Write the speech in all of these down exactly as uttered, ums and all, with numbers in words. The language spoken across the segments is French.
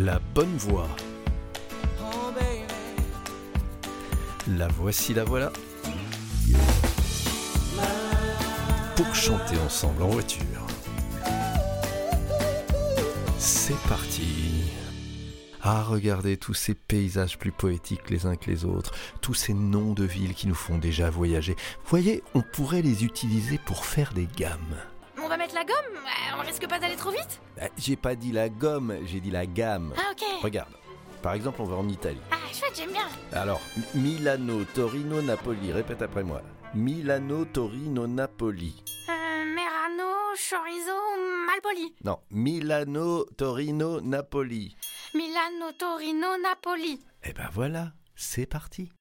La Bonne Voix. La voici, la voilà. Pour chanter ensemble en voiture. C'est parti. Ah, regardez tous ces paysages plus poétiques les uns que les autres, tous ces noms de villes qui nous font déjà voyager. Voyez, on pourrait les utiliser pour faire des gammes. On va mettre la gomme ? On risque pas d'aller trop vite ? Bah, j'ai pas dit la gomme, j'ai dit la gamme. Ah, ok. Regarde, par exemple, on va en Italie. Ah, chouette, j'aime bien. Alors, Milano, Torino, Napoli, répète après moi. Milano, Torino, Napoli. Euh, Merano, Chorizo, Malpoli. Non, Milano, Torino, Napoli. Milano, Torino, Napoli. Eh ben voilà, c'est parti.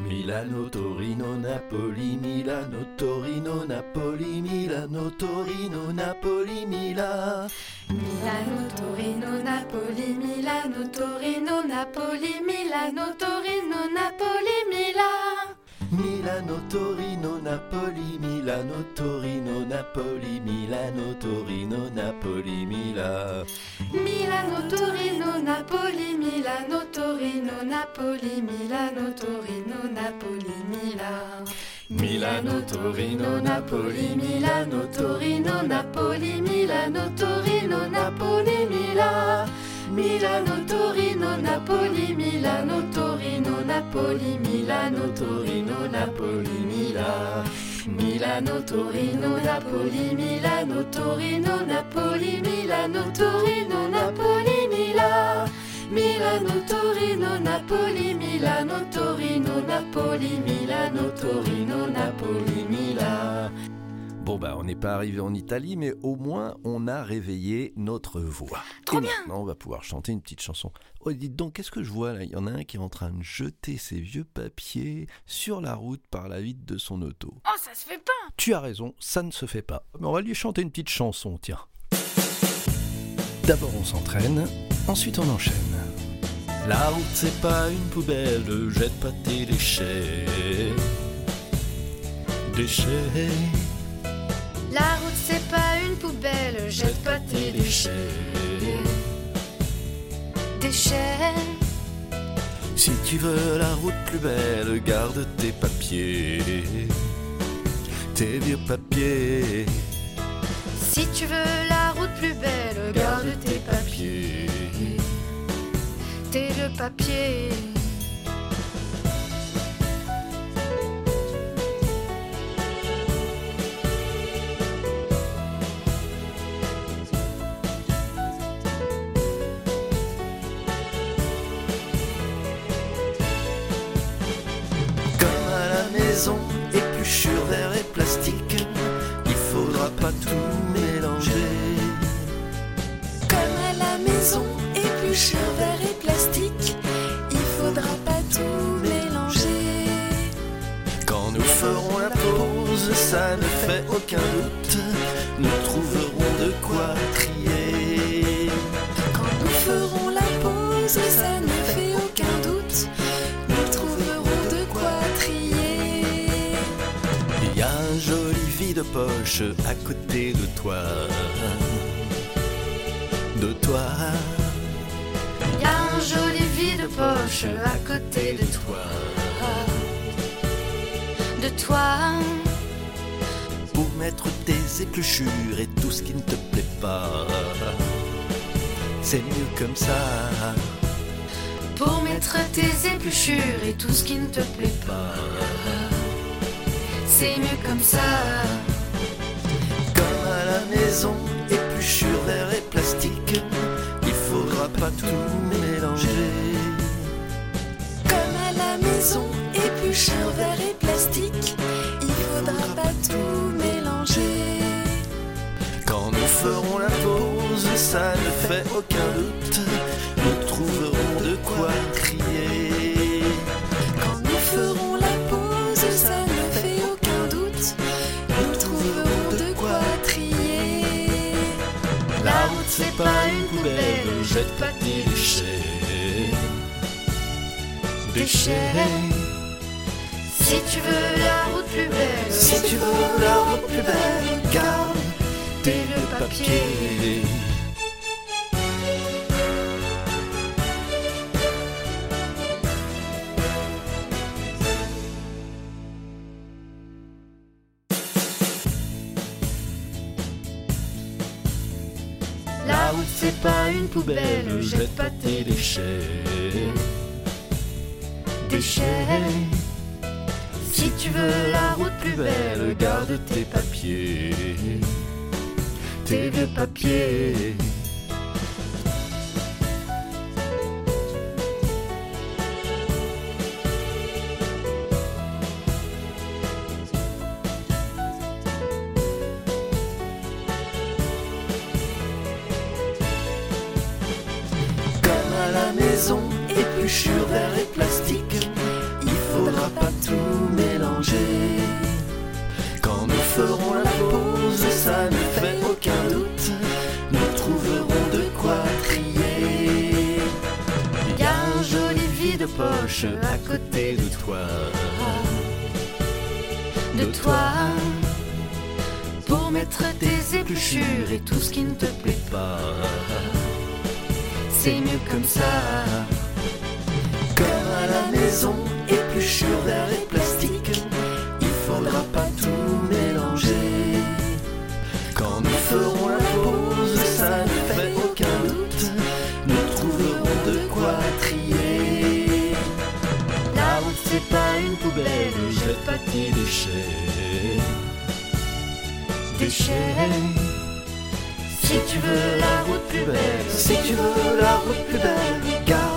Milano, Torino, Napoli, Milano, Torino, Napoli, Milano, Torino, Napoli, Mila. Milano, Torino, Napoli, Milano, Torino, Napoli, Milano, Torino, Napoli, Mila. Milano, Torino, Napoli, Milano, Torino, Napoli, Milano, Torino, Napoli, Mila. Milano, Torino, Napoli, Milano, Torino, Napoli, Milano, Torino, Napoli, Mila. Milano, Torino, Napoli, Milano, Torino, Napoli, Milano, Torino, Napoli, Mila. Milano, Torino, Napoli, Milano, Torino, Napoli, Milano, Torino, Napoli, Mila. Milano, Torino, Napoli, Milano, Torino, Napoli, Milano, Torino, Napoli, Mila. Milano, Torino, Napoli, Milano, Torino, Napoli, Milano, Torino, Napoli, Mila. Bon bah on n'est pas arrivé en Italie, mais au moins on a réveillé notre voix. Trop et bien. Maintenant on va pouvoir chanter une petite chanson. Oh dites donc, qu'est-ce que je vois là ? Il y en a un qui est en train de jeter ses vieux papiers sur la route par la vitre de son auto. Oh ça se fait pas ! Tu as raison, ça ne se fait pas. Mais on va lui chanter une petite chanson, tiens. D'abord on s'entraîne, ensuite on enchaîne. La route c'est pas une poubelle, jette pas tes déchets. Déchets. La route c'est pas une poubelle, jette pas tes déchets. Déchets. Si tu veux la route plus belle, garde tes papiers, tes vieux papiers. Si tu veux la route plus belle, garde, garde tes papiers, tes vieux papiers. Épluchure, verre et plastique, il faudra pas tout mélanger. Comme à la maison, épluchure, verre et plastique, il faudra pas tout mélanger. Quand nous ferons la pause, ça ne fait aucun doute, nous trouverons de quoi trier. Quand nous ferons la pause, ça ne fait aucun doute, nous trouverons de quoi trier. Y a un joli vide-poche à côté de toi, de toi. Y a un joli vide-poche à côté de toi, de toi. Pour mettre tes épluchures et tout ce qui ne te plaît pas, c'est mieux comme ça. Pour mettre tes épluchures et tout ce qui ne te plaît pas, c'est mieux comme ça. Comme à la maison, épluchure, verre et plastique, il faudra pas tout mélanger. Comme à la maison, épluchure, verre et plastique, il faudra pas tout mélanger. Quand nous ferons la pause, ça ne fait aucun doute, nous trouverons de quoi crier. Quand nous ferons la pause, ça ne c'est pas une poubelle, jette pas tes déchets. Déchets. Si tu veux la route plus belle, si tu veux la route plus belle, garde tes vieux papiers. La route c'est pas une poubelle, jette pas tes déchets. Déchets. Si tu veux la route plus belle, garde tes papiers, tes vieux papiers. Épluchure, verre et plastique, il faudra pas tout mélanger. Quand nous ferons la pause, ça ne fait aucun doute, nous trouverons de quoi trier. Il y a un joli vide poche à côté de toi, de toi, pour mettre tes épluchures et tout ce qui ne te plaît pas. C'est mieux comme ça. Comme à la maison, épluchure, verre et plastique, il faudra pas tout mélanger. Quand nous ferons la pause, ça ne fait aucun doute, nous trouverons de quoi trier. La route c'est pas une poubelle, jette pas tes déchets. Déchets. Si tu veux la route plus belle, si tu veux la route plus belle,